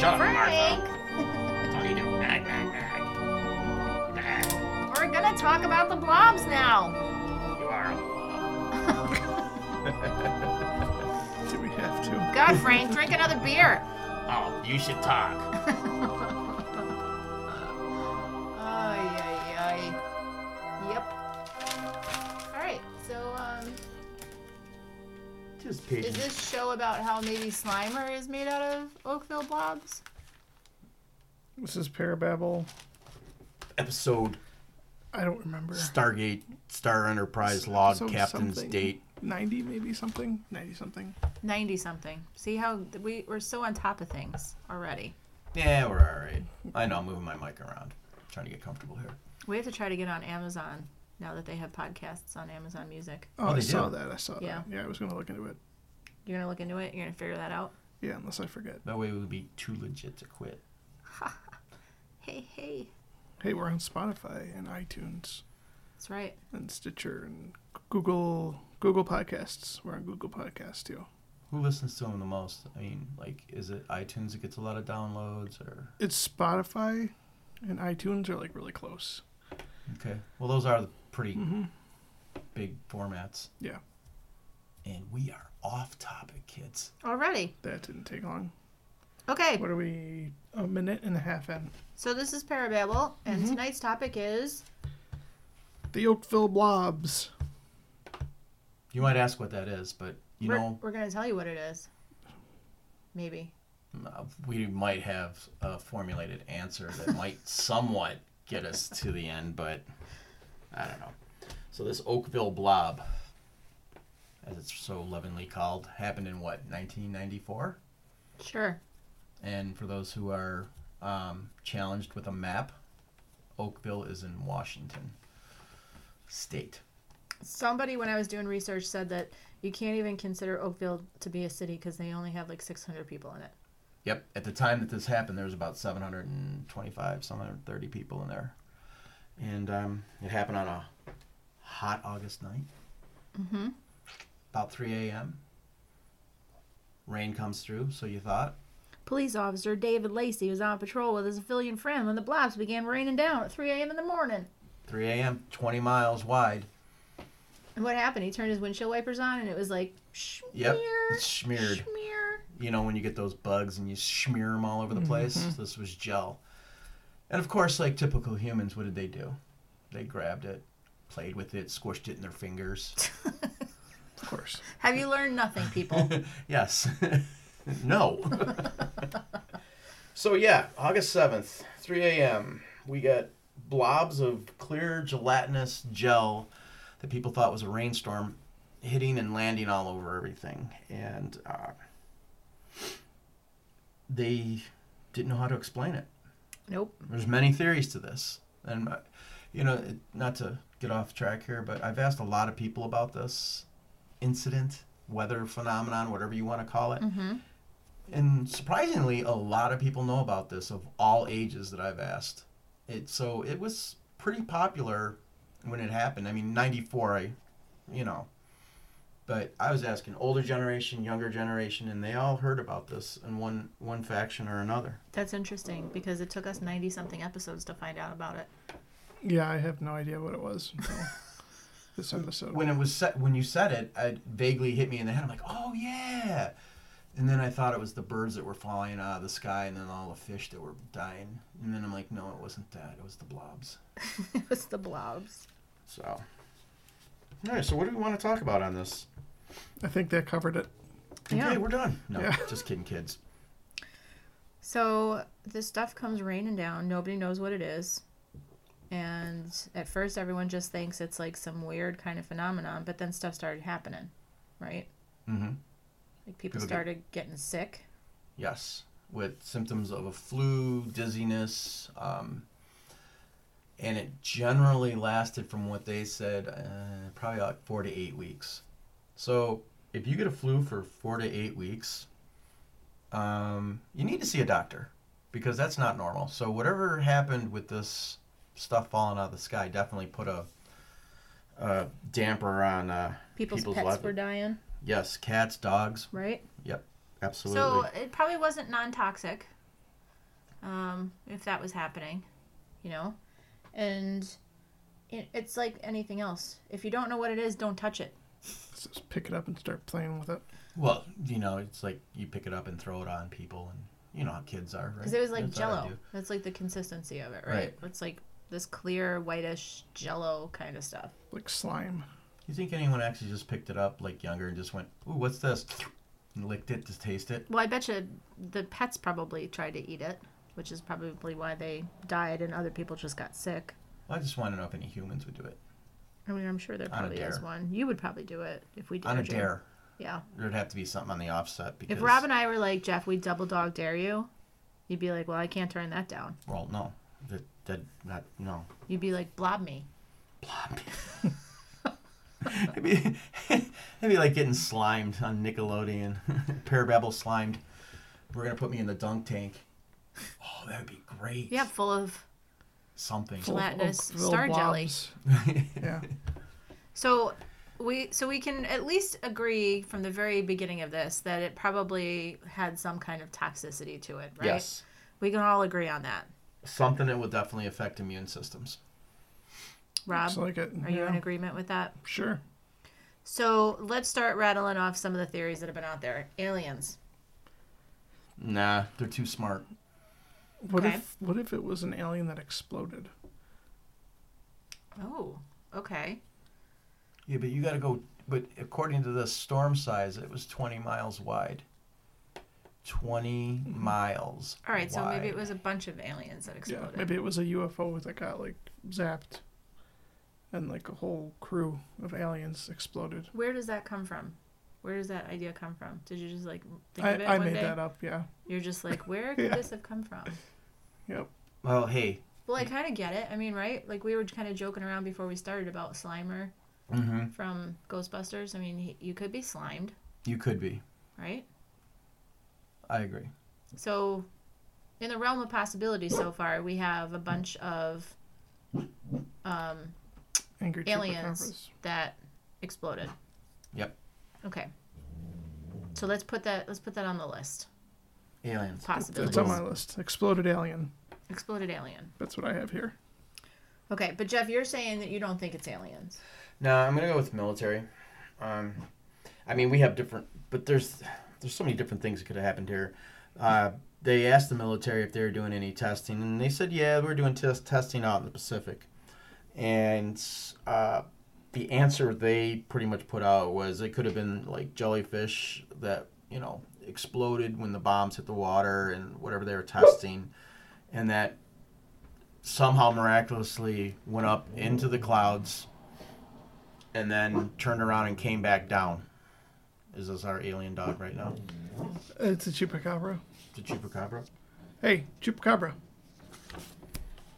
Shut Frank. Up, Martha. What are you doing? We're gonna talk about the blobs now. You are a blob. Do we have to? God, Frank, drink another beer. Oh, you should talk. Is this show about how maybe Slimer is made out of Oakville Blobs? This is Parabubble. Episode. I don't remember. Stargate, Star Enterprise, Log, Captain's something. Date. 90 maybe something? 90 something. See how we're so on top of things already. Yeah, we're alright. I know, I'm moving my mic around. I'm trying to get comfortable here. We have to try to get on Amazon. Now that they have podcasts on Amazon Music. Oh, I saw that. I saw that. Yeah, I was going to look into it. You're going to look into it? You're going to figure that out? Yeah, unless I forget. That way we would be too legit to quit. Hey. Hey, we're on Spotify and iTunes. That's right. And Stitcher and Google Podcasts. We're on Google Podcasts, too. Who listens to them the most? I mean, like, is it iTunes that gets a lot of downloads? Or it's Spotify and iTunes are, like, really close. Okay. Well, those are the pretty big formats. Yeah. And we are off topic, kids. Already. That didn't take long. Okay. What are we, a minute and a half in? So this is Parabubble, and tonight's topic is... the Oakville Blobs. You might ask what that is, but you know... We're going to tell you what it is. Maybe. We might have a formulated answer that might somewhat get us to the end, but... I don't know. So this Oakville Blob, as it's so lovingly called, happened in what, 1994? Sure. And for those who are challenged with a map, Oakville is in Washington State. Somebody, when I was doing research, said that you can't even consider Oakville to be a city because they only have like 600 people in it. Yep. At the time that this happened, there was about 725, 730 people in there. And it happened on a hot August night, about 3 a.m. Rain comes through, so you thought. Police officer David Lacey was on patrol with his civilian friend when the blobs began raining down at 3 a.m. in the morning. 3 a.m., 20 miles wide. And what happened? He turned his windshield wipers on, and it was like, smear. Yep, it's smeared. Smear. You know when you get those bugs and you smear them all over the place? This was gel. And, of course, like typical humans, what did they do? They grabbed it, played with it, squished it in their fingers. Of course. Have you learned nothing, people? Yes. No. So, yeah, August 7th, 3 a.m., we got blobs of clear gelatinous gel that people thought was a rainstorm hitting and landing all over everything. And they didn't know how to explain it. Nope. There's many theories to this. And, you know, not to get off track here, but I've asked a lot of people about this incident, weather phenomenon, whatever you want to call it. Mm-hmm. And surprisingly, a lot of people know about this of all ages that I've asked. So it was pretty popular when it happened. I mean, 94, you know. But I was asking older generation, younger generation, and they all heard about this in one faction or another. That's interesting, because it took us 90-something episodes to find out about it. Yeah, I have no idea what it was until this episode. When you said it, it vaguely hit me in the head. I'm like, oh, yeah. And then I thought it was the birds that were falling out of the sky and then all the fish that were dying. And then I'm like, no, it wasn't that. It was the blobs. It was the blobs. So, all right, so what do we want to talk about on this? I think that covered it. Okay, yeah. We're done. No, yeah. Just kidding, kids. So this stuff comes raining down. Nobody knows what it is. And at first, everyone just thinks it's like some weird kind of phenomenon. But then stuff started happening, right? Mm-hmm. Like people started getting sick. Yes, with symptoms of a flu, dizziness. And it generally lasted, from what they said, probably like 4 to 8 weeks. So if you get a flu for 4 to 8 weeks, you need to see a doctor because that's not normal. So whatever happened with this stuff falling out of the sky definitely put a damper on people's pets life. Were dying. Yes, cats, dogs. Right? Yep, absolutely. So it probably wasn't non-toxic. if that was happening, you know? And it's like anything else. If you don't know what it is, don't touch it. Just pick it up and start playing with it. Well, you know, it's like you pick it up and throw it on people, and you know how kids are, right? Because it was like Jell-O. That's like the consistency of it, right? It's like this clear, whitish Jell-O kind of stuff. Like slime. You think anyone actually just picked it up, like younger, and just went, ooh, what's this? And licked it, just taste it? Well, I bet you the pets probably tried to eat it, which is probably why they died and other people just got sick. Well, I just want to know if any humans would do it. I mean, I'm sure there probably is one. You would probably do it if we did. On a dare. Yeah. There'd have to be something on the offset. Because if Rob and I were like, Jeff, we double dog dare you, you'd be like, well, I can't turn that down. Well, no. No. You'd be like, blob me. Blob me. It'd be like getting slimed on Nickelodeon. Parabubble slimed. We're going to put me in the dunk tank. Oh, that would be great. Yeah, full of... something. Gelatinous star blobs. Jelly. Yeah. So we can at least agree from the very beginning of this that it probably had some kind of toxicity to it, right? Yes. We can all agree on that. Something that will definitely affect immune systems. Rob, like it, are you in agreement with that? Sure. So let's start rattling off some of the theories that have been out there. Aliens. Nah, they're too smart. What if it was an alien that exploded? Oh, okay. Yeah, but you got to go. But according to the storm size, it was 20 miles wide. 20 miles. All right, so maybe it was a bunch of aliens that exploded. Yeah, maybe it was a UFO that got like zapped, and like a whole crew of aliens exploded. Where does that come from? Where does that idea come from? Did you just, like, think of it one day? I made that up, yeah. You're just like, where could this have come from? Yep. Well, hey. Well, I kind of get it. I mean, right? Like, we were kind of joking around before we started about Slimer from Ghostbusters. I mean, you could be slimed. You could be. Right? I agree. So, in the realm of possibilities so far, we have a bunch of aliens that exploded. Yep. Okay, so let's put that on the list. Aliens. Possibilities. It's on my list. Exploded alien. Exploded alien. That's what I have here. Okay, but Jeff, you're saying that you don't think it's aliens. No, I'm gonna go with military. I mean, we have different, but there's so many different things that could have happened here. They asked the military if they were doing any testing, and they said, yeah, we're doing testing out in the Pacific, and. The answer they pretty much put out was it could have been like jellyfish that, you know, exploded when the bombs hit the water and whatever they were testing, and that somehow miraculously went up into the clouds and then turned around and came back down. Is this our alien dog right now? It's a chupacabra. It's a chupacabra? Hey, chupacabra.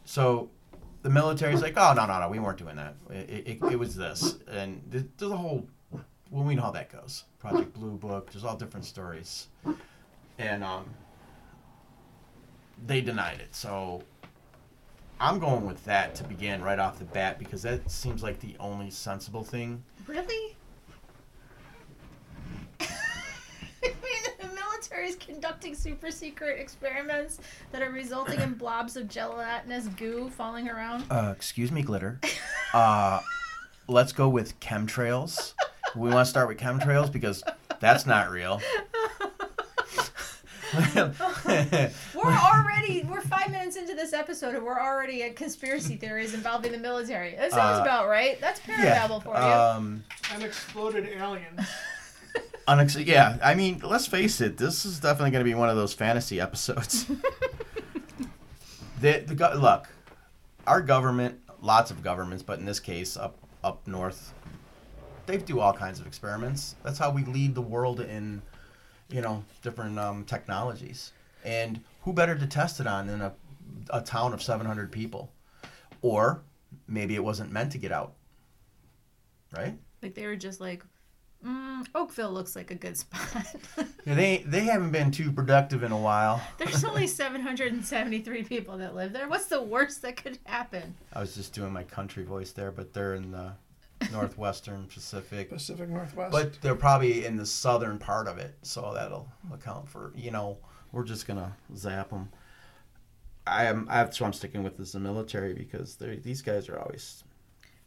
So... the military's like, oh, no, we weren't doing that. It was this. And there's a whole, well, we know how that goes. Project Blue Book, there's all different stories. And they denied it. So I'm going with that to begin right off the bat because that seems like the only sensible thing. Really? Is conducting super secret experiments that are resulting in blobs of gelatinous goo falling around. Excuse me, glitter. Let's go with chemtrails. We want to start with chemtrails because that's not real. We're 5 minutes into this episode and we're already at conspiracy theories involving the military. That sounds about right. That's Parabubble for you. An exploded alien. Yeah, I mean, let's face it. This is definitely going to be one of those fantasy episodes. Look, our government, lots of governments, but in this case, up north, they do all kinds of experiments. That's how we lead the world in, you know, different technologies. And who better to test it on than a town of 700 people? Or maybe it wasn't meant to get out, right? Like they were just like. Oakville looks like a good spot. Yeah, they haven't been too productive in a while. There's only 773 people that live there. What's the worst that could happen? I was just doing my country voice there, but they're in the northwestern Pacific Northwest. But they're probably in the southern part of it, so that'll account for, you know, we're just going to zap them. That's why I'm sticking with is the military, because these guys are always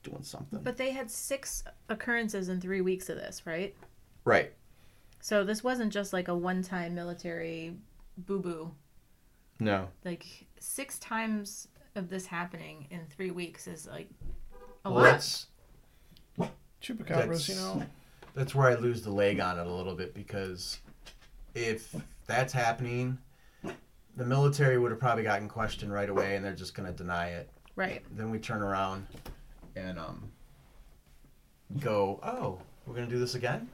doing something. But they had 6 occurrences in 3 weeks of this, right? Right. So this wasn't just like a one-time military boo-boo. No. Like 6 times of this happening in 3 weeks is like a lot. Chupacabras, you know. That's where I lose the leg on it a little bit, because if that's happening, the military would have probably gotten questioned right away, and they're just going to deny it. Right. Then we turn around and go, oh, we're going to do this again?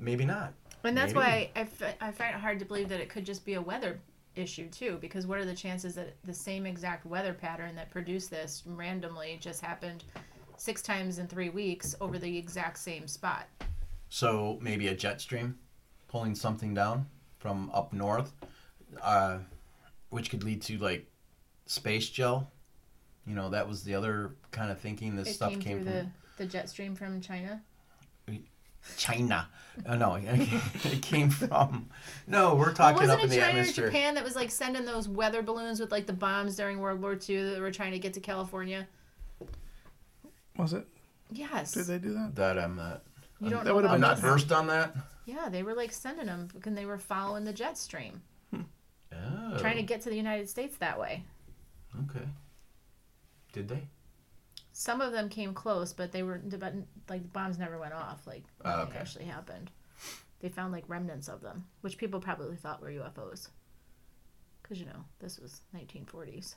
Maybe not. And that's why I find it hard to believe that it could just be a weather issue, too, because what are the chances that the same exact weather pattern that produced this randomly just happened 6 times in 3 weeks over the exact same spot? So maybe a jet stream pulling something down from up north, which could lead to, like, space gel. You know, that was the other kind of thinking. This stuff came from the jet stream from China? China. No, it came from... No, we're talking up in the atmosphere. Wasn't it China or Japan that was, like, sending those weather balloons with, like, the bombs during World War II that were trying to get to California? Was it? Yes. Did they do that? That I'm not... I'm not versed on that. Yeah, they were, like, sending them because they were following the jet stream. Oh. Trying to get to the United States that way. Okay. Did they? Some of them came close, but they were like the bombs never went off. Like nothing actually happened. They found like remnants of them, which people probably thought were UFOs. Because you know this was 1940s.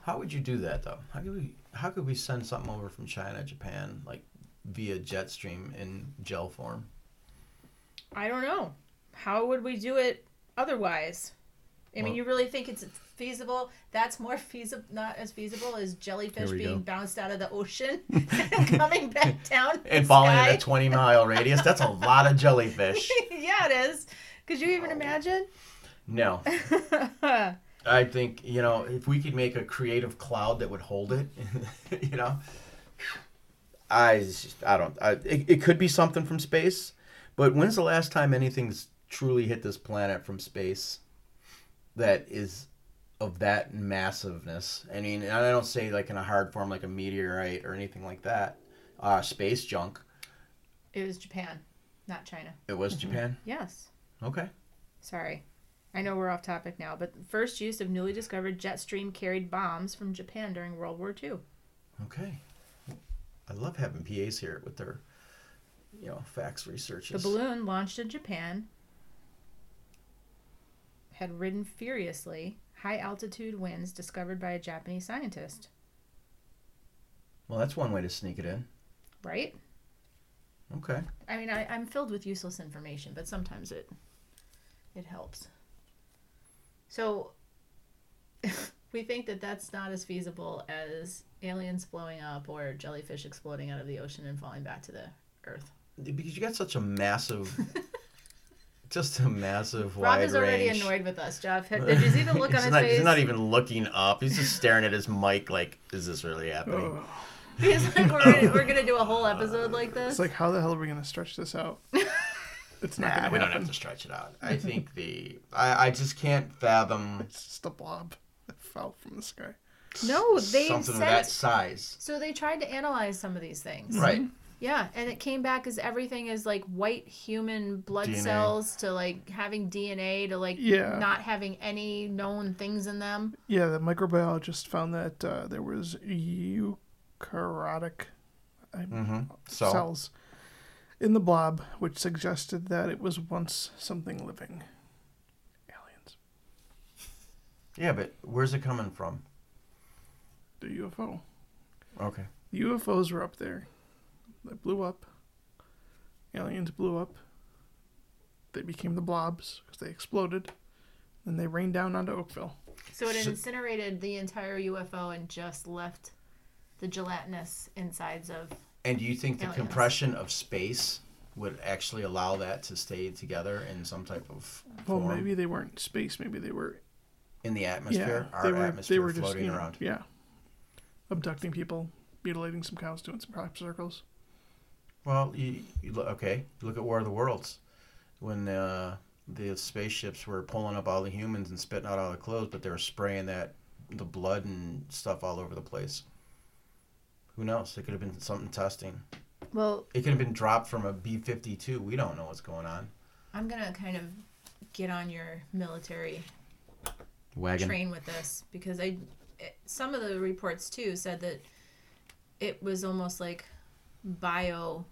How would you do that though? How could we send something over from China, Japan, like via jet stream in gel form? I don't know. How would we do it otherwise? I mean, you really think it's feasible? That's more feasible, not as feasible as jellyfish being bounced out of the ocean and coming back down and falling in a 20-mile radius. That's a lot of jellyfish. Yeah, it is. Could you even imagine? No. I think, you know, if we could make a creative cloud that would hold it, you know, it could be something from space, but when's the last time anything's truly hit this planet from space that is of that massiveness? I mean, and I don't say like in a hard form, like a meteorite or anything like that. Space junk. It was Japan, not China. It was Japan? Yes. Okay. Sorry. I know we're off topic now, but the first use of newly discovered jet stream carried bombs from Japan during World War II. Okay. I love having PAs here with their, you know, facts researches. The balloon launched in Japan had ridden furiously high-altitude winds discovered by a Japanese scientist. Well, that's one way to sneak it in. Right? Okay. I mean, I'm filled with useless information, but sometimes it helps. So, we think that that's not as feasible as aliens blowing up or jellyfish exploding out of the ocean and falling back to the Earth. Because you got such a massive... Just a massive wide range. Rob is already annoyed with us, Jeff. Did you see the look on his face? He's not even looking up. He's just staring at his mic like, is this really happening? He's like, we're going to do a whole episode like this? It's like, how the hell are we going to stretch this out? It's not going to happen. We don't have to stretch it out. I think I just can't fathom. It's just a blob that fell from the sky. No, they something of that size. So they tried to analyze some of these things. Right. Yeah, and it came back as everything is like white human blood DNA. Cells to like having DNA to like not having any known things in them. Yeah, the microbiologist found that there was eukaryotic cells in the blob, which suggested that it was once something living. Aliens. Yeah, but where's it coming from? The UFO. Okay. The UFOs were up there. They blew up. Aliens blew up. They became the blobs because they exploded. Then they rained down onto Oakville. So it incinerated the entire UFO and just left the gelatinous insides of And do you think aliens. The compression of space would actually allow that to stay together in some type of form? Well, maybe they weren't in space. Maybe they were... In the atmosphere? Yeah, they were floating just, you know, around. Yeah. Abducting people, mutilating some cows, doing some crop circles. Well, you look at War of the Worlds when the spaceships were pulling up all the humans and spitting out all the clothes, but they were spraying the blood and stuff all over the place. Who knows? It could have been something testing. Well, it could have been dropped from a B-52. We don't know what's going on. I'm going to kind of get on your military wagon train with this, because some of the reports, too, said that it was almost like biomaterial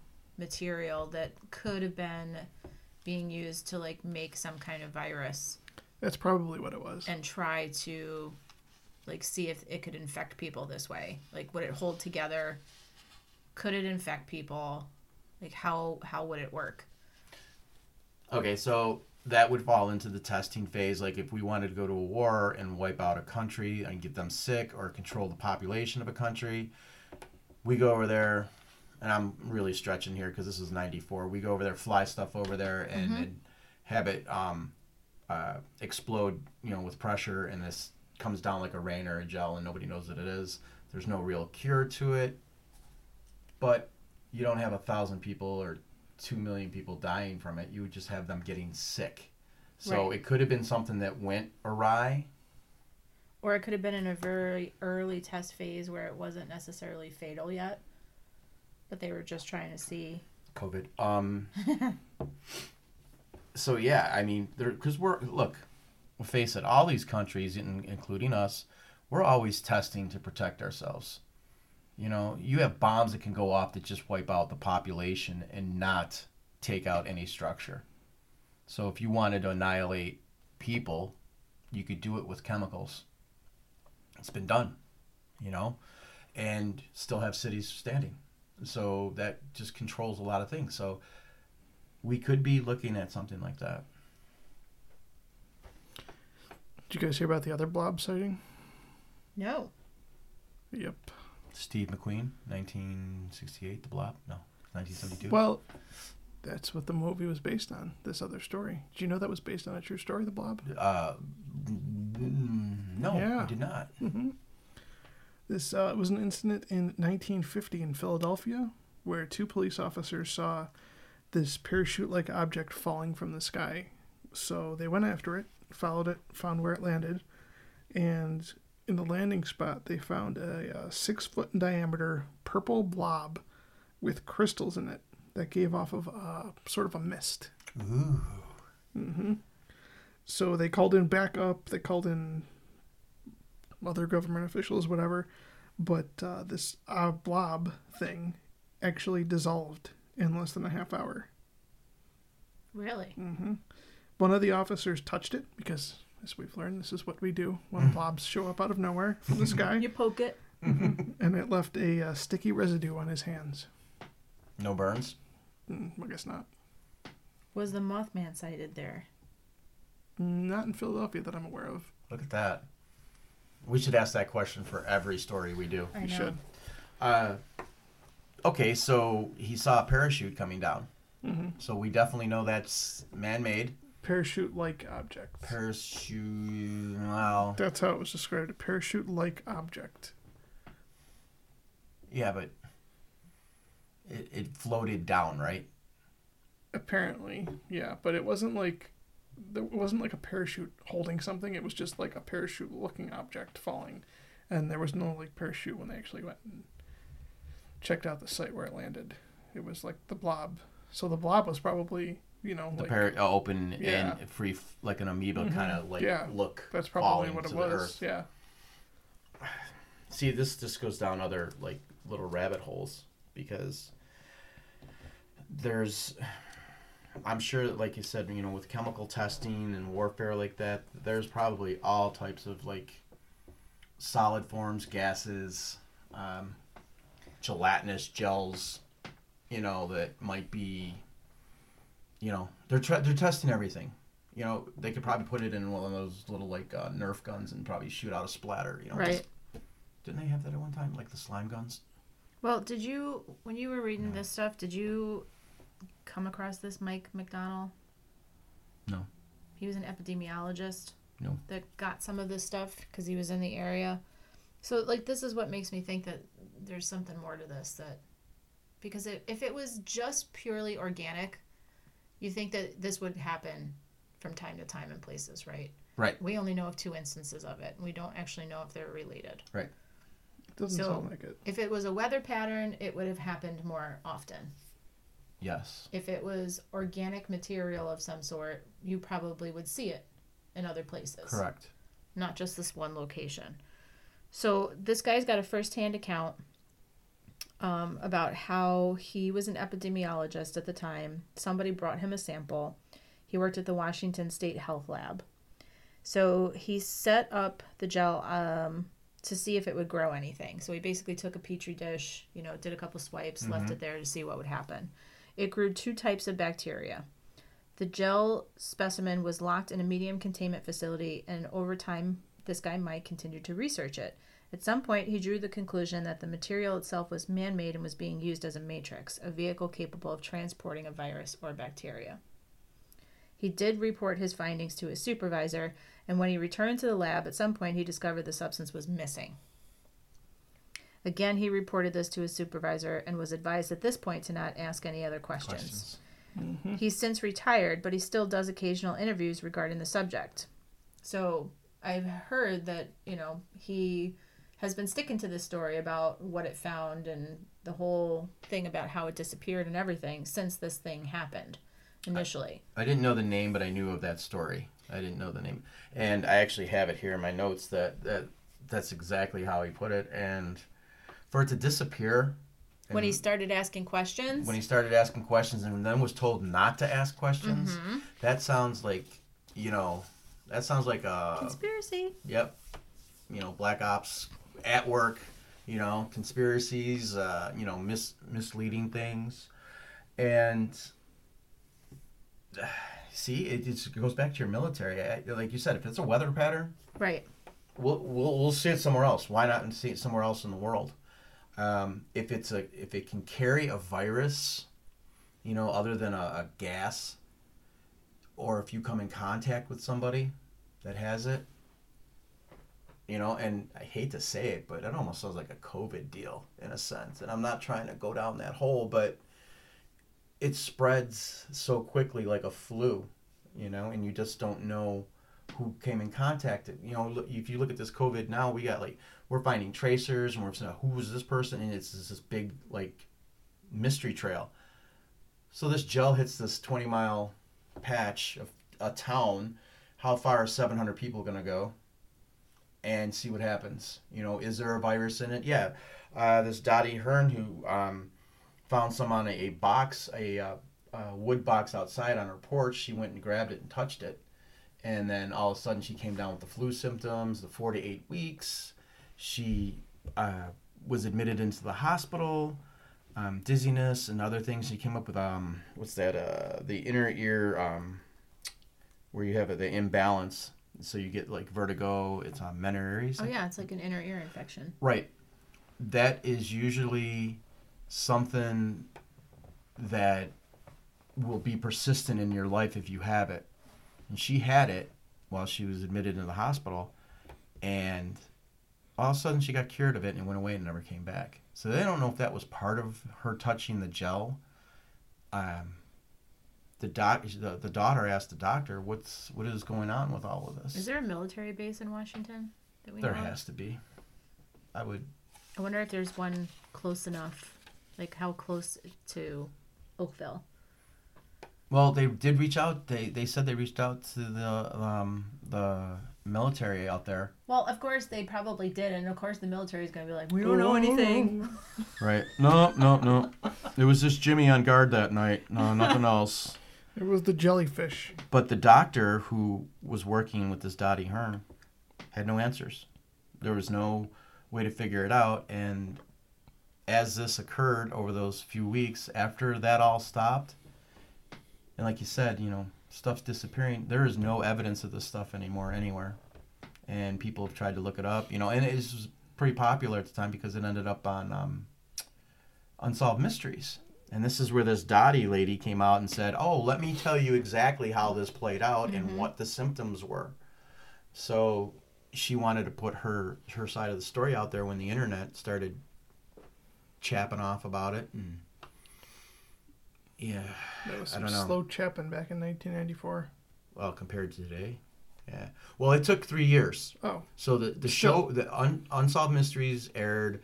that could have been being used to, like, make some kind of virus. That's probably what it was. And try to, like, see if it could infect people this way. Like, would it hold together? Could it infect people? Like, how would it work? Okay, so that would fall into the testing phase. Like, if we wanted to go to a war and wipe out a country and get them sick or control the population of a country, we go over there, and I'm really stretching here because this is 94. We go over there, fly stuff over there, and, mm-hmm. and have it explode, you know, with pressure, and this comes down like a rain or a gel, and nobody knows what it is. There's no real cure to it. But you don't have 1,000 people or 2 million people dying from it. You would just have them getting sick. So right. It could have been something that went awry. Or it could have been in a very early test phase where it wasn't necessarily fatal yet. But they were just trying to see. COVID. So, yeah, I mean, because we'll face it, all these countries, including us, we're always testing to protect ourselves. You know, you have bombs that can go off that just wipe out the population and not take out any structure. So if you wanted to annihilate people, you could do it with chemicals. It's been done, you know, and still have cities standing. So that just controls a lot of things. So we could be looking at something like that. Did you guys hear about the other blob sighting? No. Yep. Steve McQueen, 1968, The Blob? No, 1972. Well, that's what the movie was based on, this other story. Did you know that was based on a true story, The Blob? No, yeah. I did not. Mm-hmm. This was an incident in 1950 in Philadelphia where two police officers saw this parachute-like object falling from the sky. So they went after it, followed it, found where it landed, and in the landing spot, they found a 6-foot in diameter purple blob with crystals in it that gave off of sort of a mist. Ooh. Mm-hmm. So they called in backup. They called in other government officials, whatever. But this blob thing actually dissolved in less than a half hour. Really? Mm-hmm. One of the officers touched it because, as we've learned, this is what we do when blobs show up out of nowhere from the sky. You poke it. Mm-hmm. And it left a sticky residue on his hands. No burns? I guess not. Was the Mothman sighted there? Not in Philadelphia that I'm aware of. Look at that. We should ask that question for every story we do. I know. We should. Okay, so he saw a parachute coming down. Mm-hmm. So we definitely know that's man-made. Parachute-like object. Parachute. Wow. That's how it was described. A parachute-like object. Yeah, but it floated down, right? Apparently, yeah. But it wasn't like a parachute holding something. It was just like a parachute-looking object falling, and there was no like parachute when they actually went and checked out the site where it landed. It was like the blob. So the blob was probably, you know, the like open, yeah, and free, like an amoeba, mm-hmm, kind of like, yeah, look. That's probably what it was. Yeah. See, this just goes down other like little rabbit holes because I'm sure that, like you said, you know, with chemical testing and warfare like that, there's probably all types of like solid forms, gases, gelatinous gels, you know, that might be. You know, they're testing everything. You know, they could probably put it in one of those little, like, Nerf guns and probably shoot out a splatter, you know. Right. Didn't they have that at one time, like the slime guns? Well, did you, when you were reading this stuff, did you come across this Mike McDonald? No. He was an epidemiologist. No. That got some of this stuff because he was in the area. So, like, this is what makes me think that there's something more to this. Because if it was just purely organic, you think that this would happen from time to time in places, right? Right. We only know of 2 instances of it. We don't actually know if they're related. Right. Doesn't sound like it. If it was a weather pattern, it would have happened more often. Yes. If it was organic material of some sort, you probably would see it in other places. Correct. Not just this one location. So this guy's got a first-hand account about how he was an epidemiologist at the time. Somebody brought him a sample. He worked at the Washington State Health Lab. So he set up the gel to see if it would grow anything. So he basically took a Petri dish, did a couple swipes, left it there to see what would happen. It grew 2 types of bacteria. The gel specimen was locked in a medium containment facility, and over time, this guy Mike continued to research it. At some point, he drew the conclusion that the material itself was man-made and was being used as a matrix, a vehicle capable of transporting a virus or bacteria. He did report his findings to his supervisor, and when he returned to the lab, at some point he discovered the substance was missing. Again, he reported this to his supervisor and was advised at this point to not ask any other questions. Mm-hmm. He's since retired, but he still does occasional interviews regarding the subject. So I've heard that, he has been sticking to this story about what it found and the whole thing about how it disappeared and everything since this thing happened. Initially, I didn't know the name, but I knew of that story. I didn't know the name, and I actually have it here in my notes that's exactly how he put it. And for it to disappear, when he started asking questions, and then was told not to ask questions, that sounds like a conspiracy. Yep, black ops at work. Conspiracies. Misleading things, and. See, it goes back to your military. Like you said, if it's a weather pattern, right? We'll see it somewhere else. Why not see it somewhere else in the world? If it can carry a virus, other than a gas, or if you come in contact with somebody that has it, and I hate to say it, but it almost sounds like a COVID deal in a sense. And I'm not trying to go down that hole, but. It spreads so quickly like a flu, and you just don't know who came in contact. If you look at this COVID now, we're finding tracers and we're saying, who was this person? And it's this big, mystery trail. So this gel hits this 20-mile patch of a town. How far are 700 people going to go? And see what happens. Is there a virus in it? Yeah. This Dottie Hearn who... found some on a box, a wood box outside on her porch. She went and grabbed it and touched it. And then all of a sudden she came down with the flu symptoms, the 4 to 8 weeks. She was admitted into the hospital, dizziness and other things. She came up with, what's that, the inner ear, where you have the imbalance. So you get vertigo, it's on Meniere's. Oh yeah, it's like an inner ear infection. Right. That is usually... something that will be persistent in your life if you have it. And she had it while she was admitted into the hospital, and all of a sudden she got cured of it and went away and never came back. So they don't know if that was part of her touching the gel. The daughter asked the doctor, what is going on with all of this? Is there a military base in Washington that we know? There has to be. I wonder if there's one close enough. How close to Oakville? Well, they did reach out. They said they reached out to the military out there. Well, of course, they probably did. And, of course, the military is going to be like, we don't know anything. Right. No. It was just Jimmy on guard that night. No, nothing else. It was the jellyfish. But the doctor who was working with this Dottie Hearn had no answers. There was no way to figure it out. And... as this occurred over those few weeks, after that all stopped, and like you said, stuff's disappearing. There is no evidence of this stuff anymore anywhere, and people have tried to look it up. And it was pretty popular at the time because it ended up on Unsolved Mysteries. And this is where this Dottie lady came out and said, "Oh, let me tell you exactly how this played out and what the symptoms were." So she wanted to put her side of the story out there when the internet started. Chapping off about it, and yeah, that was some slow chapping back in 1994. Well, compared to today. Yeah. Well, it took 3 years. Oh. So the show, Unsolved Mysteries aired,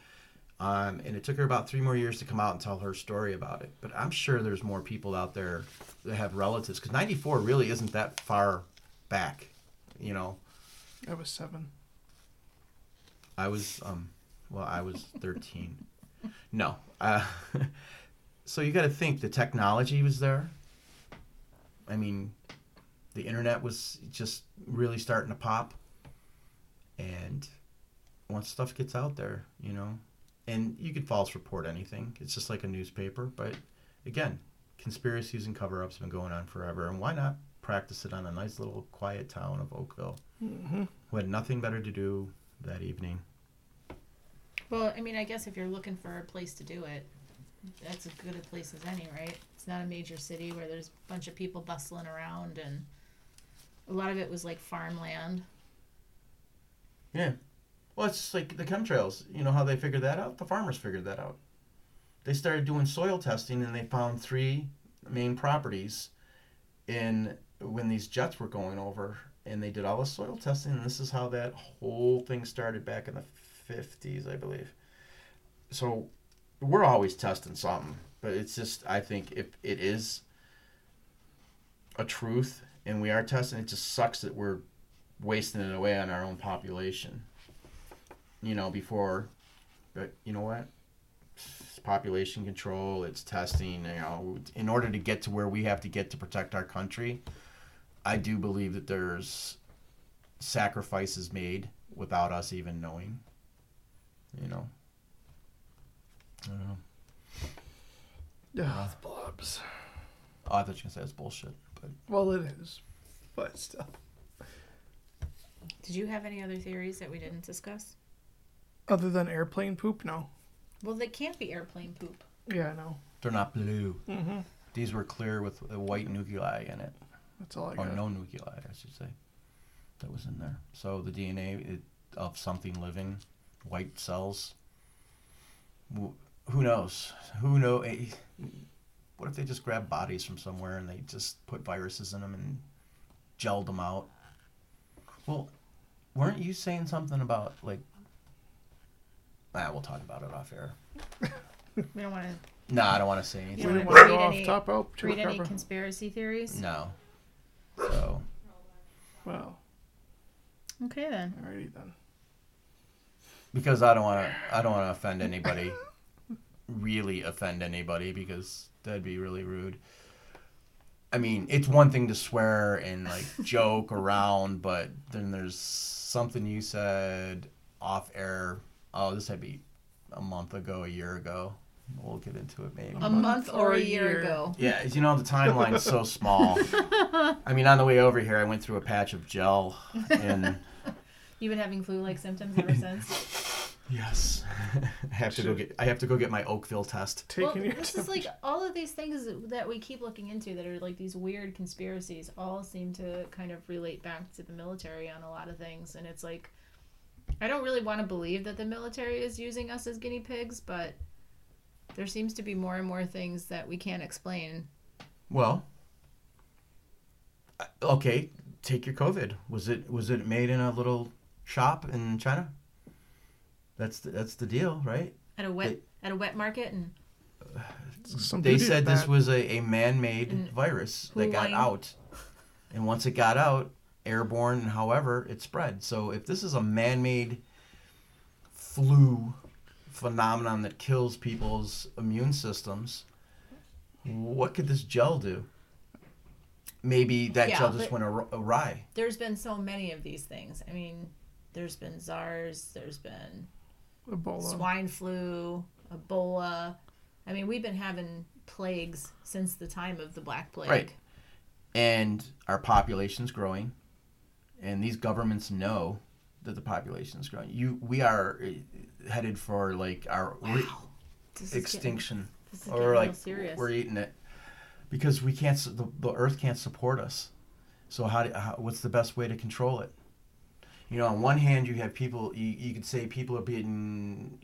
and it took her about 3 more years to come out and tell her story about it. But I'm sure there's more people out there that have relatives, because 94 really isn't that far back, you know. I was 7. I was, I was 13. No. So you got to think the technology was there. I mean, the internet was just really starting to pop. And once stuff gets out there, you know, and you could false report anything. It's just like a newspaper. But again, conspiracies and cover-ups have been going on forever. And why not practice it on a nice little quiet town of Oakville, mm-hmm. who had nothing better to do that evening? Well, I mean, I guess if you're looking for a place to do it, that's as good a place as any, right? It's not a major city where there's a bunch of people bustling around, and a lot of it was like farmland. Yeah. Well, it's just like the chemtrails. You know how they figured that out? The farmers figured that out. They started doing soil testing, and they found 3 main properties when these jets were going over, and they did all the soil testing, and this is how that whole thing started back in the 50s, I believe. So we're always testing something, but it's just, I think if it is a truth and we are testing, it just sucks that we're wasting it away on our own population. You know, before, but you know what? It's population control, it's testing, you know, in order to get to where we have to get to protect our country. I do believe that there's sacrifices made without us even knowing, you know. I don't know. Yeah, it's blobs. Oh, I thought you were going to say it's bullshit. But well, it is. But still. Did you have any other theories that we didn't discuss? Other than airplane poop? No. Well, they can't be airplane poop. Yeah, I know. They're not blue. Mm-hmm. These were clear with a white nuclei in it. That's all I got. Or no nuclei, I should say. That was in there. So the DNA of something living, white cells. Who knows? Who know? What if they just grabbed bodies from somewhere and they just put viruses in them and gelled them out? Well, weren't you saying something about like? We'll talk about it off air. We don't want to. No, I don't want to say anything. You don't want to go off top rope. Read any conspiracy theories? No. So. Well. Okay then. Alrighty then. Because I don't want to offend anybody, really offend anybody, because that'd be really rude. I mean, it's one thing to swear and like joke around, but then there's something you said off air. Oh, this had to be a year ago. We'll get into it maybe. A month or a year ago. Yeah, you know, the timeline's so small. I mean, on the way over here, I went through a patch of gel and. You've been having flu-like symptoms ever since? Yes. I have to go get my Oakville test. This is like all of these things that we keep looking into that are like these weird conspiracies all seem to kind of relate back to the military on a lot of things. And it's like, I don't really want to believe that the military is using us as guinea pigs, but there seems to be more and more things that we can't explain. Well, okay, take your COVID. Was it made in a little shop in China? That's the deal, right? At a wet market, and they said this was a man-made virus that got out, and once it got out, airborne, and however it spread. So if this is a man-made flu phenomenon that kills people's immune systems, what could this gel do? Maybe that gel just went awry. There's been so many of these things. I mean, there's been SARS, there's been Ebola, swine flu, Ebola. I mean, we've been having plagues since the time of the Black Plague. Right. And our population's growing. And these governments know that the population's growing. We are headed for like our extinction. Or like serious. We're eating it. Because we can't, the Earth can't support us. So what's the best way to control it? You know, on one hand, you have people. You could say people are getting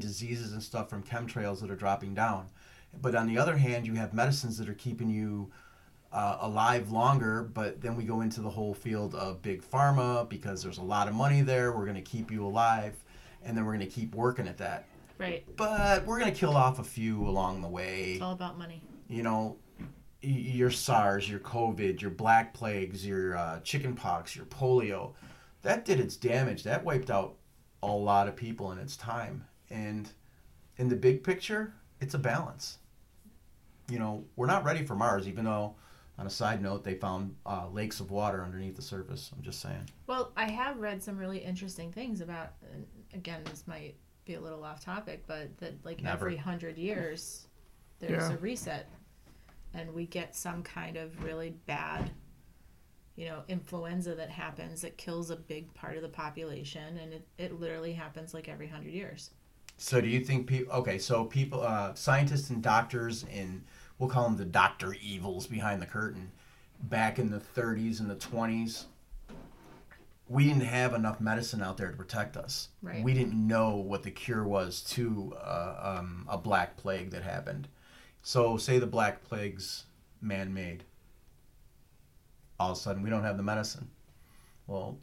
diseases and stuff from chemtrails that are dropping down, but on the other hand, you have medicines that are keeping you alive longer, but then we go into the whole field of big pharma because there's a lot of money there. We're going to keep you alive, and then we're going to keep working at that. Right. But we're going to kill off a few along the way. It's all about money. You know, your SARS, your COVID, your black plagues, your chicken pox, your polio, that did its damage. That wiped out a lot of people in its time. And in the big picture, it's a balance. You know, we're not ready for Mars, even though, on a side note, they found lakes of water underneath the surface. I'm just saying. Well, I have read some really interesting things about, and again, this might be a little off topic, but that like every 100 years there's a reset, and we get some kind of really bad, you know, influenza that happens that kills a big part of the population, and it literally happens like every 100 years. So do you think people, okay, so people, scientists and doctors, and we'll call them the Dr. Evils behind the curtain, back in the 30s and the 20s, we didn't have enough medicine out there to protect us. Right. We didn't know what the cure was to a black plague that happened. So say the black plague's man-made. All of a sudden, we don't have the medicine. Well,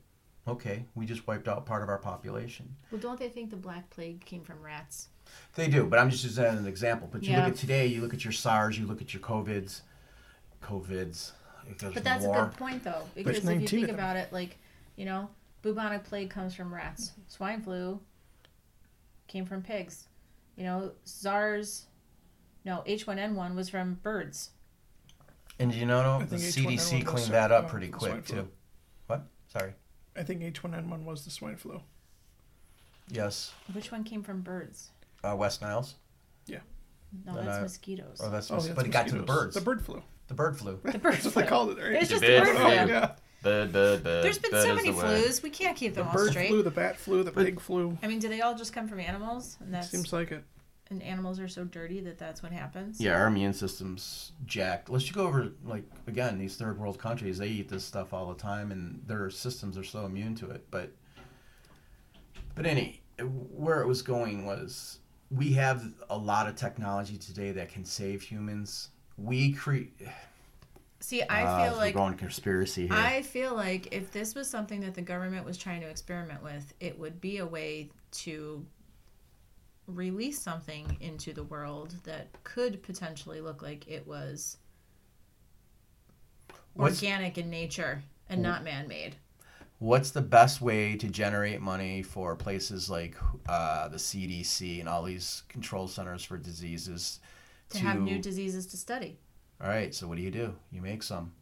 okay, we just wiped out part of our population. Well, don't they think the black plague came from rats? They do, but I'm just using that as an example. But you look at today, you look at your SARS, you look at your COVIDs. But that's a good point, though, because if you think about it, like, you know, bubonic plague comes from rats. Swine flu came from pigs. You know, H1N1 was from birds. And you know, the CDC cleaned that up pretty quick, too. What? Sorry. I think H1N1 was the swine flu. Yes. Which one came from birds? West Niles. Yeah. No, that's mosquitoes. Oh, that's mosquitoes. But it got to the birds. The bird flu. That's what they called it, right? It's just the bird flu. Yeah. There's been so many flus. We can't keep them all straight. The bird flu, the bat flu, the pig flu. I mean, do they all just come from animals? And that's, seems like it. And animals are so dirty that that's what happens? Yeah, our immune system's jacked. Let's go over, like, again, these third world countries. They eat this stuff all the time, and their systems are so immune to it. But where it was going was we have a lot of technology today that can save humans. See, I feel like we're going conspiracy here. I feel like if this was something that the government was trying to experiment with, it would be a way to release something into the world that could potentially look like it was organic in nature and not man-made. What's the best way to generate money for places like the CDC and all these control centers for diseases? To have new diseases to study. All right, so what do? You make some.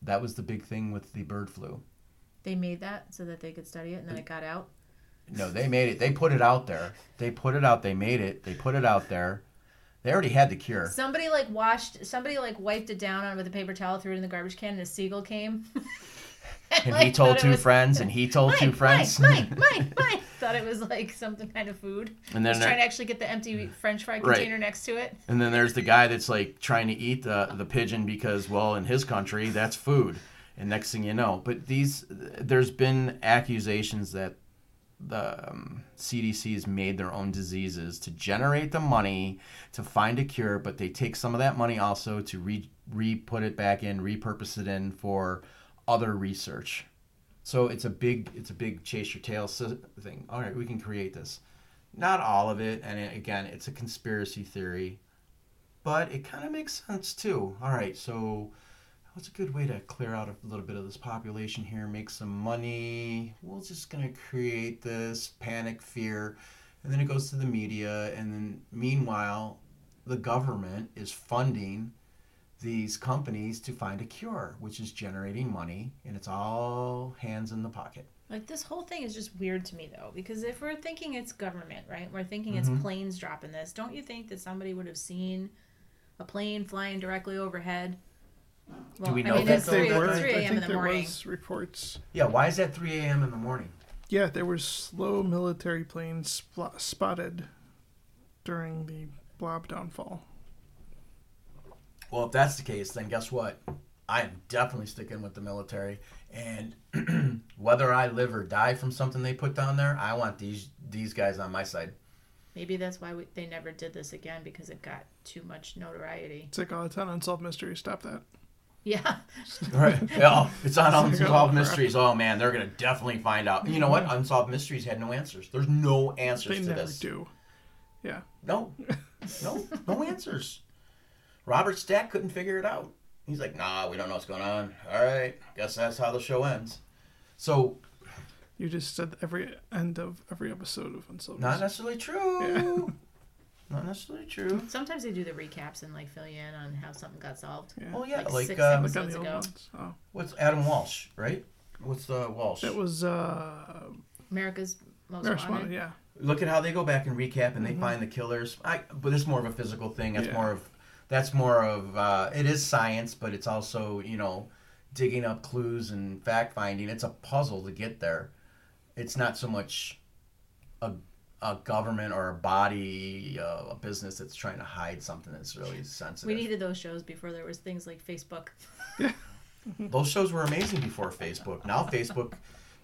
That was the big thing with the bird flu. They made that so that they could study it, and then it got out? No, they made it. They put it out there. They made it. They put it out there. They already had the cure. Somebody like wiped it down with a paper towel, threw it in the garbage can, and a seagull came. And like, he told two friends. Mike. Thought it was like some kind of food. And then he's trying to actually get the empty French fry container next to it. And then there's the guy that's like trying to eat the pigeon because, well, in his country, that's food. And next thing you know. But there's been accusations that the CDC has made their own diseases to generate the money to find a cure, but they take some of that money also to re-put it back in, repurpose it in for other research. So it's a big chase your tail thing. All right, we can create this. Not all of it, and again, it's a conspiracy theory, but it kind of makes sense too. All right, so what's a good way to clear out a little bit of this population here, make some money? We're just going to create this panic, fear, and then it goes to the media. And then meanwhile, the government is funding these companies to find a cure, which is generating money, and it's all hands in the pocket. Like, this whole thing is just weird to me, though, because if we're thinking it's government, right? We're thinking it's planes dropping this. Don't you think that somebody would have seen a plane flying directly overhead? Well, do we know that there were? I think there was reports. Yeah, why is that 3 a.m. in the morning? Yeah, there were slow military planes spotted during the blob downfall. Well, if that's the case, then guess what? I am definitely sticking with the military. And whether I live or die from something they put down there, I want these guys on my side. Maybe that's why they never did this again, because it got too much notoriety. It's like, oh, it's on Unsolved Mysteries. Stop that. Yeah. Right. Oh, it's on Unsolved Mysteries. Oh, man, they're going to definitely find out. You know what? Unsolved Mysteries had no answers. There's no answers to this. They never do. Yeah. No answers. Robert Stack couldn't figure it out. He's like, nah, we don't know what's going on. All right, guess that's how the show ends. So... You just said every end of every episode of Unsolved. Not necessarily true. Yeah. Not necessarily true. Sometimes they do the recaps and like fill you in on how something got solved. Yeah. Oh yeah, like 6 episodes ago. Oh. What's Adam Walsh, right? What's Walsh? It was America's Most Wanted. Yeah. Look at how they go back and recap, and they find the killers. But it's more of a physical thing. It's more of it is science, but it's also, you know, digging up clues and fact finding. It's a puzzle to get there. It's not so much a government or a body, a business that's trying to hide something that's really sensitive. We needed those shows before there was things like Facebook. Those shows were amazing before Facebook. Now Facebook,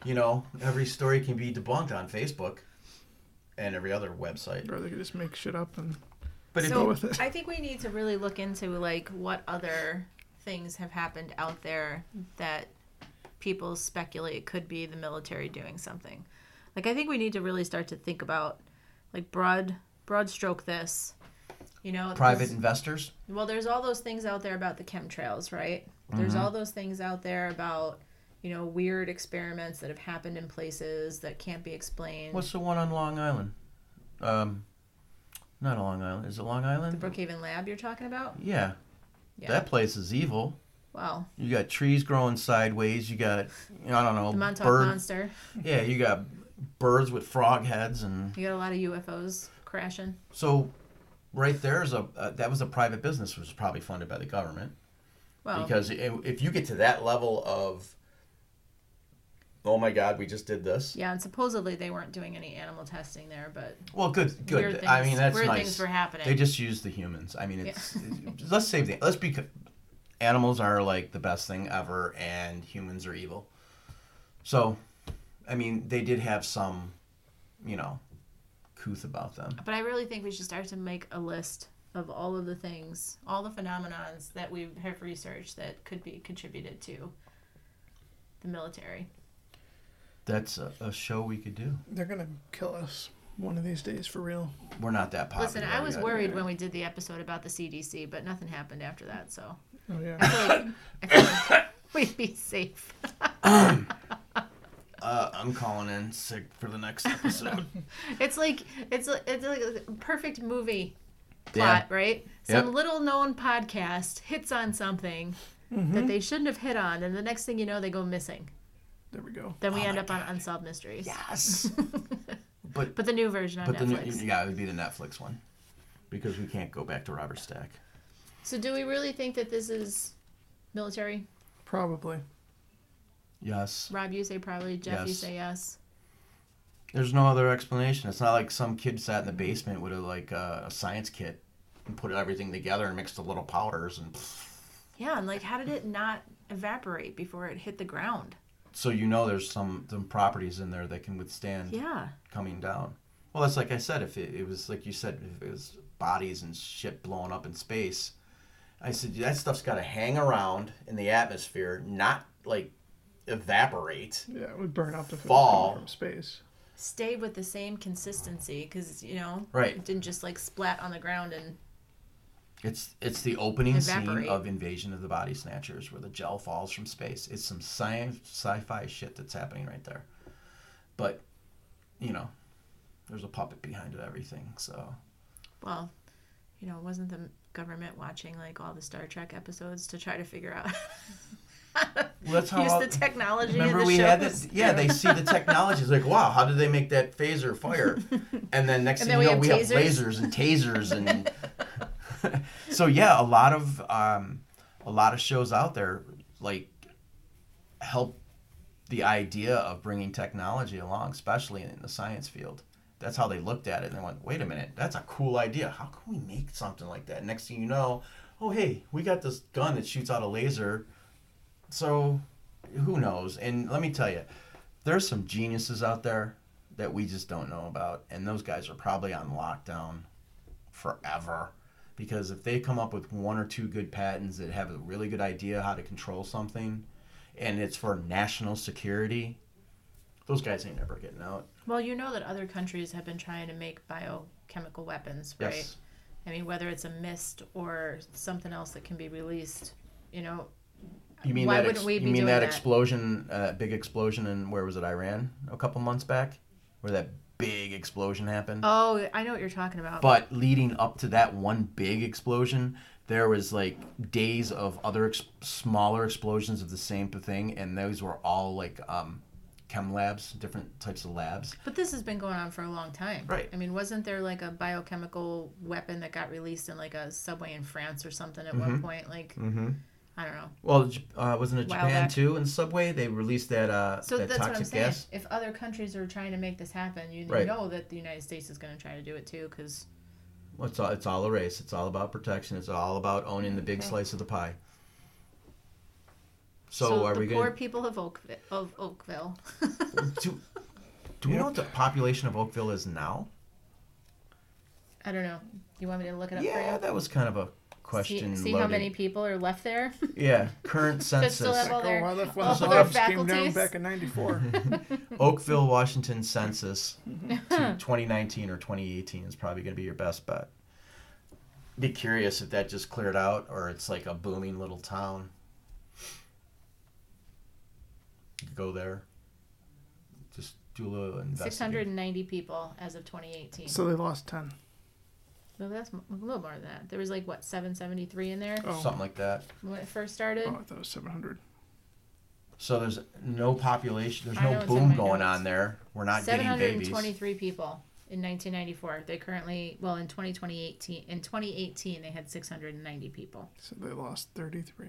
you know, every story can be debunked on Facebook and every other website. Or they can just make shit up and go with it. I think we need to really look into like what other things have happened out there that people speculate it could be the military doing something. Like, I think we need to really start to think about, like, broad stroke this, you know. Private investors? Well, there's all those things out there about the chemtrails, right? Mm-hmm. There's all those things out there about, you know, weird experiments that have happened in places that can't be explained. What's the one on Long Island? Not Long Island. Is it Long Island? The Brookhaven Lab you're talking about? Yeah. Yeah. That place is evil. Wow. You got trees growing sideways. You got, I don't know, the Montauk Monster. Yeah, you got birds with frog heads, and you got a lot of UFOs crashing. So, right there is that was a private business, which was probably funded by the government. Well, because if you get to that level of, oh my God, we just did this. Yeah, and supposedly they weren't doing any animal testing there, but good. Weird things, I mean, that's weird. Nice. Things were happening. They just used the humans. I mean, it's let's save the animals are like the best thing ever, and humans are evil. So, I mean, they did have some, you know, couth about them. But I really think we should start to make a list of all of the things, all the phenomenons that we have researched that could be contributed to the military. That's a show we could do. They're going to kill us one of these days, for real. We're not that popular. Listen, I was worried when we did the episode about the CDC, but nothing happened after that, so. Oh, yeah. I feel like we'd be safe. I'm calling in sick for the next episode. It's like a perfect movie plot, right? Some little-known podcast hits on something that they shouldn't have hit on, and the next thing you know, they go missing. There we go. Then we end up on Unsolved Mysteries. Yes. but the new version on Netflix. It would be the Netflix one, because we can't go back to Robert Stack. So do we really think that this is military? Probably. Yes. Rob, you say probably. Jeff, you say yes. There's no other explanation. It's not like some kid sat in the basement with a science kit and put everything together and mixed the little powders and. Yeah, and like, how did it not evaporate before it hit the ground? So you know there's some properties in there that can withstand coming down. Well, that's like I said, if it was like you said, if it was bodies and shit blowing up in space, I said that stuff's got to hang around in the atmosphere, not like evaporate. Yeah, it would burn up the fall from space. Stay with the same consistency, because you know, it didn't just like splat on the ground and. It's the opening scene of Invasion of the Body Snatchers where the gel falls from space. It's some sci-fi shit that's happening right there. But, you know, there's a puppet behind everything, so. Well, you know, wasn't the government watching, like, all the Star Trek episodes to try to figure out the technology in the show? Remember we had this? Yeah, they see the technology. It's like, wow, how did they make that phaser fire? And then next thing you know, we have lasers and tasers and... So yeah, a lot of shows out there like help the idea of bringing technology along, especially in the science field. That's how they looked at it, and they went, "Wait a minute, that's a cool idea. How can we make something like that?" Next thing you know, oh hey, we got this gun that shoots out a laser. So who knows? And let me tell you, there's some geniuses out there that we just don't know about. And those guys are probably on lockdown forever, because if they come up with one or two good patents that have a really good idea how to control something, and it's for national security, those guys ain't ever getting out. Well, you know that other countries have been trying to make biochemical weapons, right? Yes. I mean, whether it's a mist or something else that can be released, you know, why wouldn't we be doing that? You mean that explosion, big explosion in, where was it, Iran a couple months back? Where that big explosion happened? Oh, I know what you're talking about. But leading up to that one big explosion, there was like days of other smaller explosions of the same thing, and those were all like chem labs, different types of labs. But this has been going on for a long time. Right. I mean, wasn't there like a biochemical weapon that got released in like a subway in France or something at one point? Like, I don't know. Well, wasn't it Japan too in subway? They released that that toxic gas. So that's what I'm saying. If other countries are trying to make this happen, you know that the United States is going to try to do it too, because... Well, it's all a race. It's all about protection. It's all about owning the big slice of the pie. So are we going? Poor people of Oakville. Do we know what the population of Oakville is now? I don't know. You want me to look it up for you? Yeah, that was kind of a question. See how many people are left there? Yeah, current census. Still have all their faculties. Came down back in '94. Oakville, Washington census to 2019 or 2018 is probably going to be your best bet. Be curious if that just cleared out or it's like a booming little town. Go there. Just do a little investigation. 690 people as of 2018. So they lost 10. Well, that's a little more than that. There was like, 773 in there? Oh. Something like that. When it first started? Oh, I thought it was 700. So there's no population. There's no boom going on there. We're not getting babies. 723 people in 1994. They currently, in 2018, they had 690 people. So they lost 33.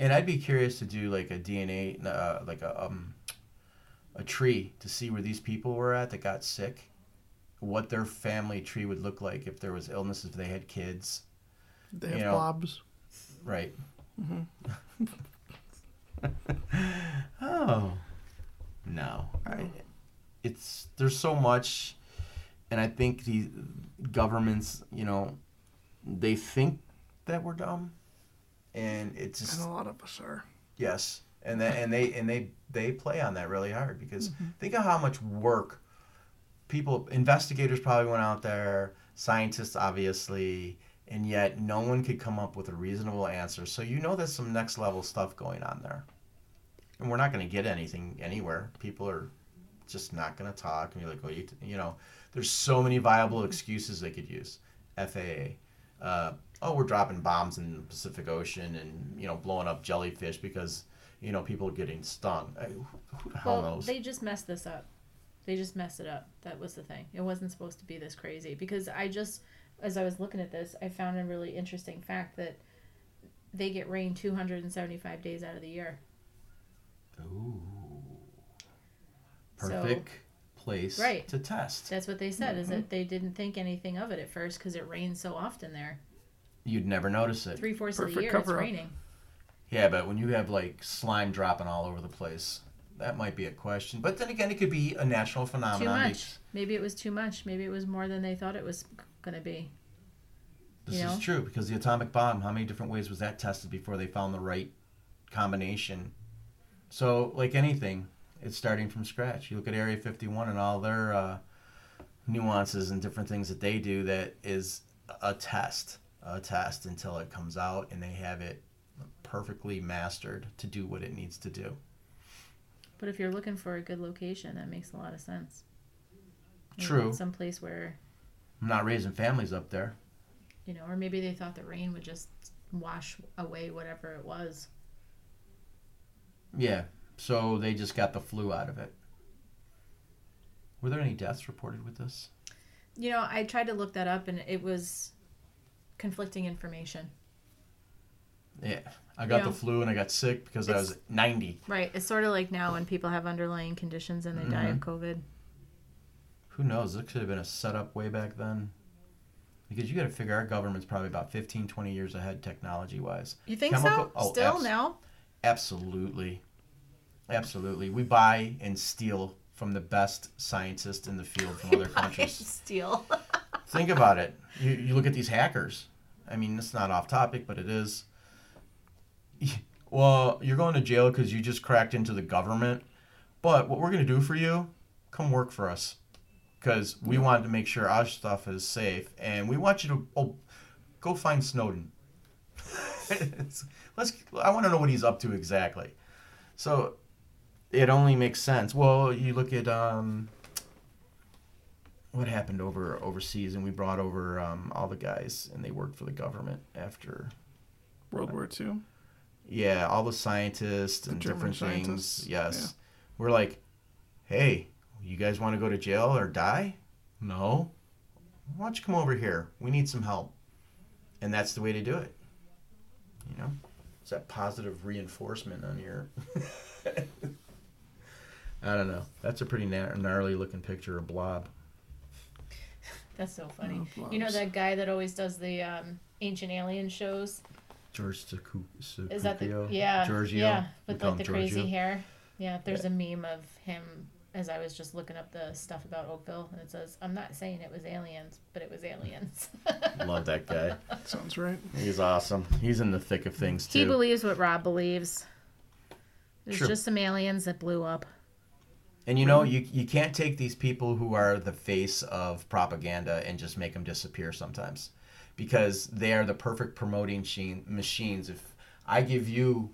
And I'd be curious to do like a DNA, a tree to see where these people were at that got sick, what their family tree would look like if there was illness, if they had kids. They have blobs. Right. Oh. No. There's so much, and I think the governments, they think that we're dumb. And it's just, and a lot of us are. Yes, and they play on that really hard, because think of how much work investigators probably went out there, scientists obviously, and yet no one could come up with a reasonable answer. So there's some next level stuff going on there, and we're not going to get anything anywhere. People are just not going to talk, and you're like, well, there's so many viable excuses they could use. FAA. We're dropping bombs in the Pacific Ocean and, blowing up jellyfish because, people are getting stung. Who the hell knows? They just messed this up. They just messed it up. That was the thing. It wasn't supposed to be this crazy, because as I was looking at this, I found a really interesting fact that they get rain 275 days out of the year. Ooh. Perfect. So, place right. to test. That's what they said, is that they didn't think anything of it at first because it rains so often there. You'd never notice it. Three-fourths of the year it's raining. Yeah, but when you have like slime dropping all over the place, that might be a question. But then again, it could be a natural phenomenon. Too much. Maybe it was too much. Maybe it was more than they thought it was going to be. This is true, because the atomic bomb, how many different ways was that tested before they found the right combination? So like anything, it's starting from scratch. You look at Area 51 and all their nuances and different things that they do, that is a test until it comes out and they have it perfectly mastered to do what it needs to do. But if you're looking for a good location, that makes a lot of sense. True. Some place where... I'm not raising families up there. Or maybe they thought the rain would just wash away whatever it was. Yeah. So they just got the flu out of it. Were there any deaths reported with this? I tried to look that up, and it was conflicting information. Yeah. I got the flu, and I got sick because I was 90. Right. It's sort of like now when people have underlying conditions and they die of COVID. Who knows? This could have been a setup way back then. Because you got to figure our government's probably about 15, 20 years ahead technology-wise. You think so? Oh, still now? Absolutely. We buy and steal from the best scientists in the field from other countries. Steal. Think about it. You look at these hackers. I mean, it's not off topic, but it is. Well, you're going to jail because you just cracked into the government. But what we're going to do for you, come work for us. Because we wanted to make sure our stuff is safe. And we want you to go find Snowden. I want to know what he's up to exactly. So it only makes sense. Well, you look at what happened overseas, and we brought over all the guys, and they worked for the government after World War II. Yeah, all the scientists and different things. Yes. Yeah. We're like, hey, you guys want to go to jail or die? No. Why don't you come over here? We need some help. And that's the way to do it. You know? It's that positive reinforcement on your... I don't know. That's a pretty gnarly looking picture of Blob. That's so funny. Oh, you know that guy that always does the ancient alien shows? Giorgio Tsoukalos. Is that the... Yeah. Giorgio. Yeah, with like the crazy hair. Yeah, there's a meme of him as I was just looking up the stuff about Oakville, and it says, I'm not saying it was aliens, but it was aliens. Love that guy. Sounds right. He's awesome. He's in the thick of things, too. He believes what Rob believes. There's just some aliens that blew up. And, you know, you can't take these people who are the face of propaganda and just make them disappear sometimes, because they are the perfect promoting machines. If I give you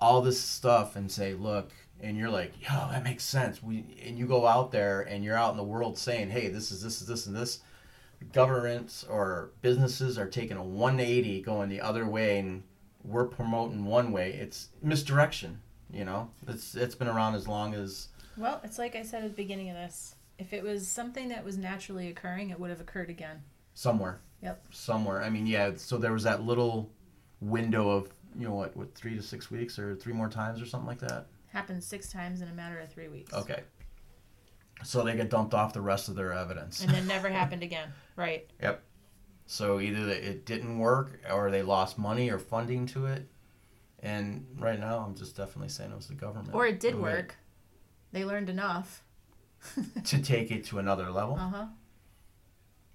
all this stuff and say, look, and you're like, yo, that makes sense. And you go out there and you're out in the world saying, hey, this is this. Governments or businesses are taking a 180 going the other way, and we're promoting one way. It's misdirection, you know. It's been around as long as... Well, it's like I said at the beginning of this. If it was something that was naturally occurring, it would have occurred again. Somewhere. Yep. Somewhere. I mean, yeah, so there was that little window of, you know, what 3 to 6 weeks or three more times or something like that? Happened 6 times in a matter of 3 weeks. Okay. So they get dumped off the rest of their evidence. And then never happened again. Right. Yep. So either it didn't work or they lost money or funding to it. And right now I'm just definitely saying it was the government. Or it did work. They learned enough. To take it to another level. Uh-huh.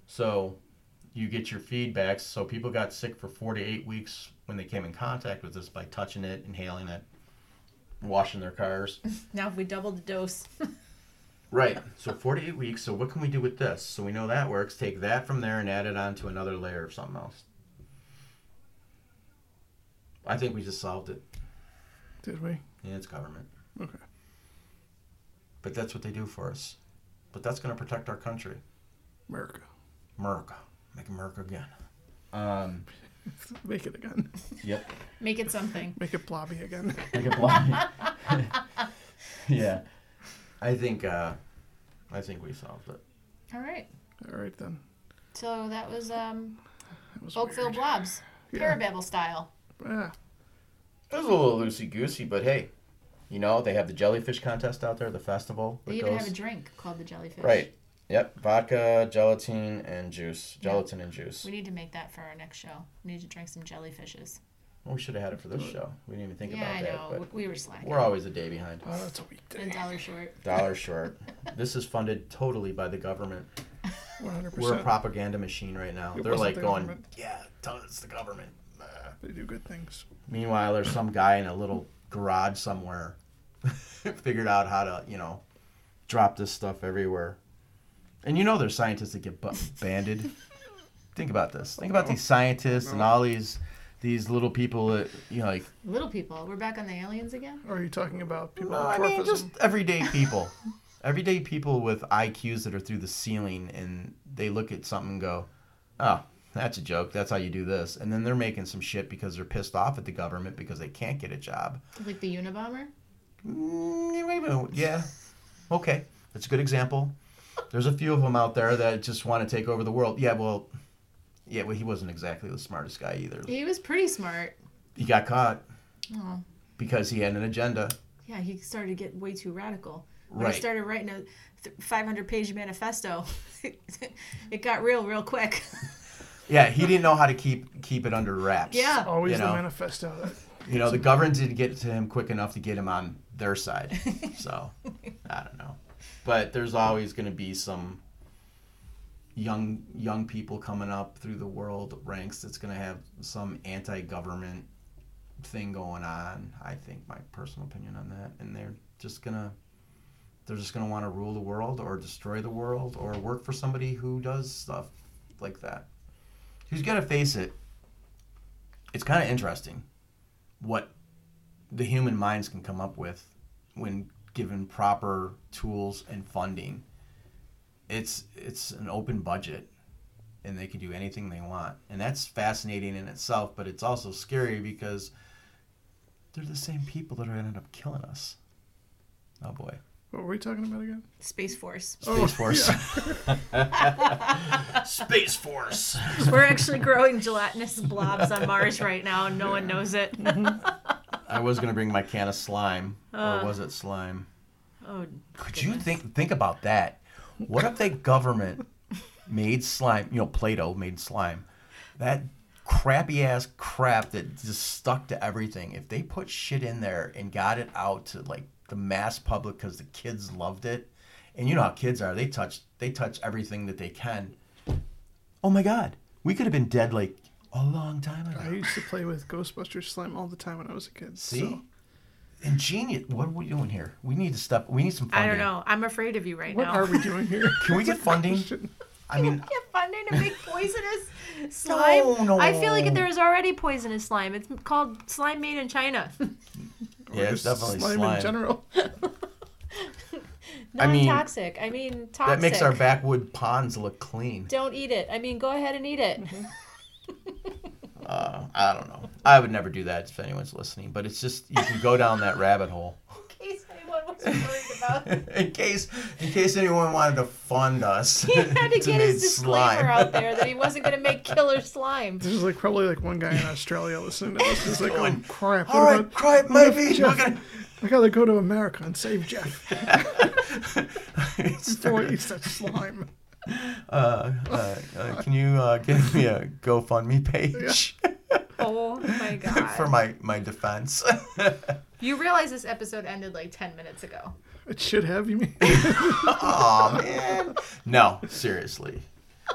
So you get your feedbacks. So people got sick for 4 to 8 weeks when they came in contact with this by touching it, inhaling it, washing their cars. Now if we double the dose. Right. So 48 weeks. So what can we do with this? So we know that works. Take that from there and add it on to another layer of something else. I think we just solved it. Did we? Yeah, it's government. Okay. But that's what they do for us. But that's going to protect our country. America. America. Make America again. Make it again. Yep. Make it something. Make it blobby again. Make it blobby. Yeah. I think we solved it. All right. All right then. So that was Oakville weird. Blobs. Yeah. Parabubble style. Yeah. It was a little loosey goosey, but hey, you know, they have the jellyfish contest out there, the festival. They even have a drink called the jellyfish. Right. Yep, vodka, gelatin, and juice. Gelatin and juice. We need to make that for our next show. We need to drink some jellyfishes. Well, we should have had it for this show. We didn't even think about that. Yeah, I know. We were slacking. We're always a day behind. Oh, that's a weekday. And $1 short. $1 short. This is funded totally by the government. 100%. We're a propaganda machine right now. They're like going, government. Yeah, tell it's the government. They do good things. Meanwhile, there's some guy in a little garage somewhere figured out how to, you know, drop this stuff everywhere. And you know there's scientists that get banded. Think about this. Think about these scientists and all these little people that, you know, like... Little people? We're back on the aliens again? Or are you talking about people... No, I mean, just everyday people. Everyday people with IQs that are through the ceiling, and they look at something and go, oh, that's a joke. That's how you do this. And then they're making some shit because they're pissed off at the government because they can't get a job. Like the Unabomber? Yeah. Okay. That's a good example. There's a few of them out there that just want to take over the world. Yeah, well, he wasn't exactly the smartest guy either. He was pretty smart. He got caught. Oh. Because he had an agenda. Yeah, he started to get way too radical. When he started writing a 500-page manifesto, it got real quick. Yeah, he didn't know how to keep it under wraps. Yeah. Always the manifesto. You know, the government didn't get to him quick enough to get him on their side. So, I don't know. But there's always going to be some young people coming up through the world ranks that's going to have some anti-government thing going on. I think my personal opinion on that, and they're just gonna want to rule the world or destroy the world or work for somebody who does stuff like that. Who's gonna face it? It's kind of interesting what the human minds can come up with when given proper tools and funding. It's an open budget, and they can do anything they want. And that's fascinating in itself, but it's also scary because they're the same people that are ended up killing us. Oh, boy. What were we talking about again? Space Force. Space Force. Yeah. Space Force. We're actually growing gelatinous blobs on Mars right now, and no one knows it. I was going to bring my can of slime, or was it slime? Oh, could goodness. You think about that? What if the government made slime, Play-Doh made slime, that crappy ass crap that just stuck to everything, if they put shit in there and got it out to like the mass public because the kids loved it, and you know how kids are, they touch everything that they can. Oh my God, we could have been dead like a long time ago. I used to play with Ghostbusters slime all the time when I was a kid. See? So. Ingenious. What are we doing here? We need some funding. I don't know. I'm afraid of you right now. What are we doing here? Can we get funding? I mean, get funding to make poisonous slime? No. I feel like there is already poisonous slime. It's called slime made in China. Yeah, it's definitely slime in general. Non-toxic. I mean, toxic. That makes our backwood ponds look clean. Don't eat it. I mean, go ahead and eat it. Mm-hmm. I don't know. I would never do that if anyone's listening, but it's just, you can go down that rabbit hole. In case anyone was worried about in case anyone wanted to fund us. He had to get his disclaimer out there that he wasn't going to make killer slime. There's like probably like one guy in Australia listening to this. He's like, oh crap. All right, crap, maybe. I got to go to America and save Jeff. Before he eats that slime. Can you give me a GoFundMe page? Yeah. Oh my God. For my defense. You realize this episode ended like 10 minutes ago. It should have, you mean? Oh man. No, seriously.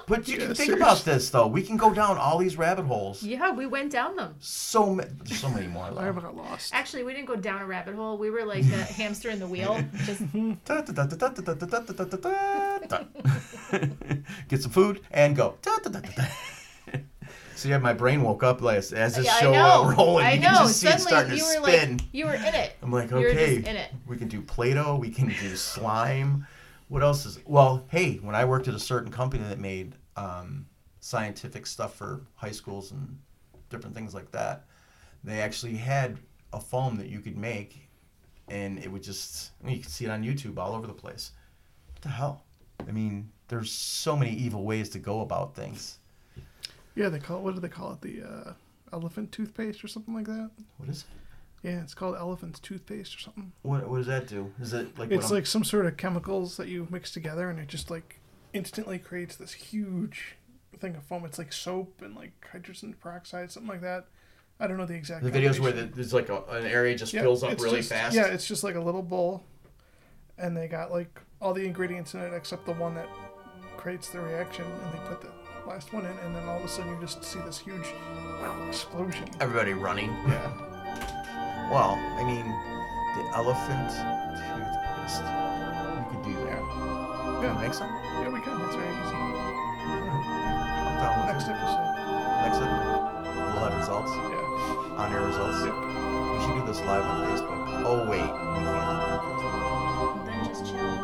But you can think about this though. We can go down all these rabbit holes. Yeah, we went down them. So many more. I got lost. Actually, we didn't go down a rabbit hole. We were like the hamster in the wheel. Just get some food and go. So yeah, my brain woke up as this show rolling. I know. You can just see it starting to spin. Like, you were in it. I'm like, okay, in it. We can do Play-Doh. We can do slime. What else is... Well, hey, when I worked at a certain company that made scientific stuff for high schools and different things like that, they actually had a foam that you could make, and it would just... I mean, you could see it on YouTube all over the place. What the hell? I mean, there's so many evil ways to go about things. Yeah, they call it... What do they call it? The elephant toothpaste or something like that? What is it? Yeah, it's called elephant's toothpaste or something. What does that do? Is it like it's like some sort of chemicals that you mix together, and it just like instantly creates this huge thing of foam. It's like soap and like hydrogen peroxide, something like that. I don't know the exact. The videos where there's like an area just fills up really fast. Yeah, it's just like a little bowl, and they got like all the ingredients in it except the one that creates the reaction, and they put the last one in, and then all of a sudden you just see this huge explosion. Everybody running. Yeah. Well, I mean, the elephant toothpaste. We could do that. Yeah, make some? Yeah, we could. That's very easy. I'm done with next episode. Next episode? We'll have results? Yeah. On-air results? Yep. We should do this live on Facebook. Oh, wait. We can't do that on Facebook. Then just chill.